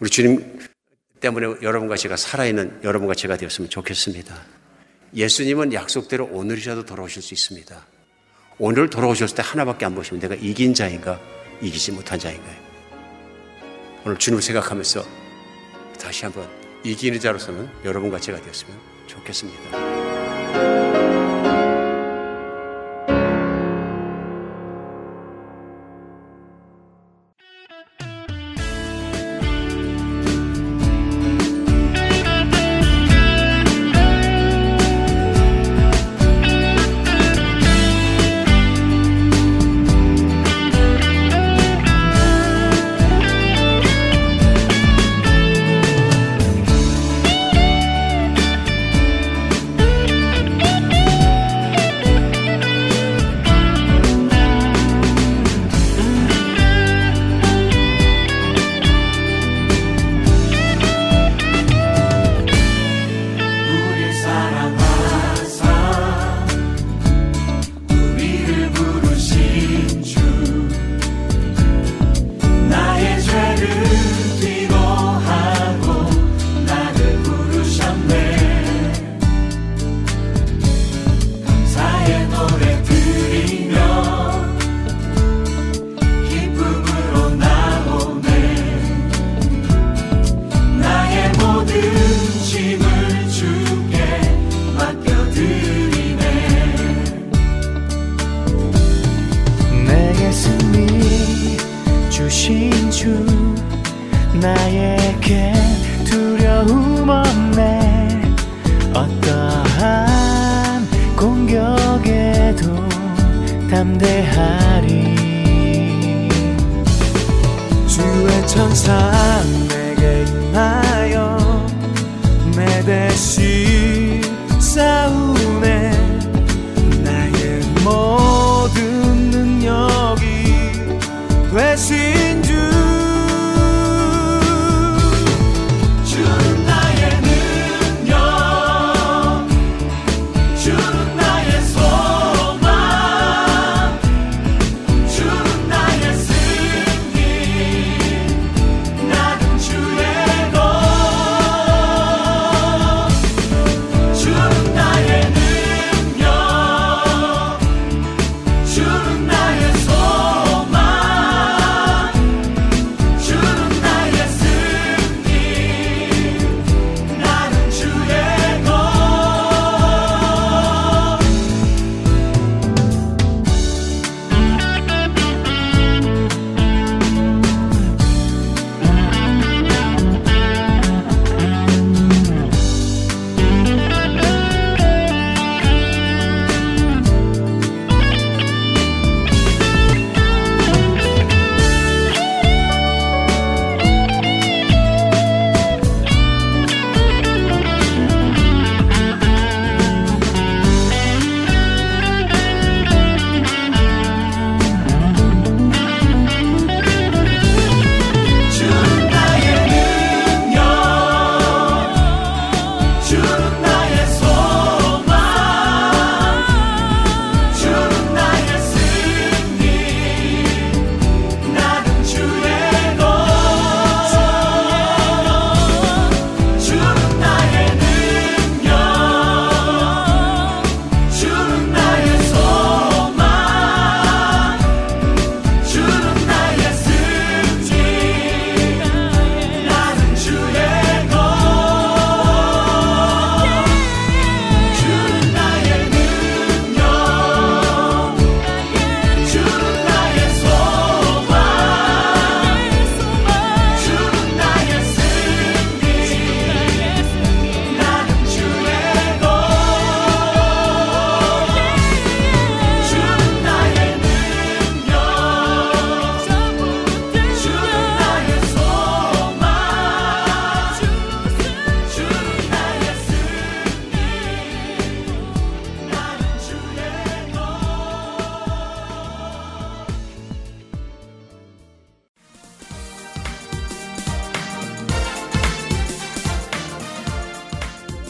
우리 주님 때문에 여러분과 제가 살아있는 여러분과 제가 되었으면 좋겠습니다. 예수님은 약속대로 오늘이라도 돌아오실 수 있습니다. 오늘 돌아오셨을 때 하나밖에 안 보시면 내가 이긴 자인가 이기지 못한 자인가요? 오늘 주님을 생각하면서 다시 한번 이기는 자로서는 여러분과 제가 되었으면 좋겠습니다.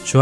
주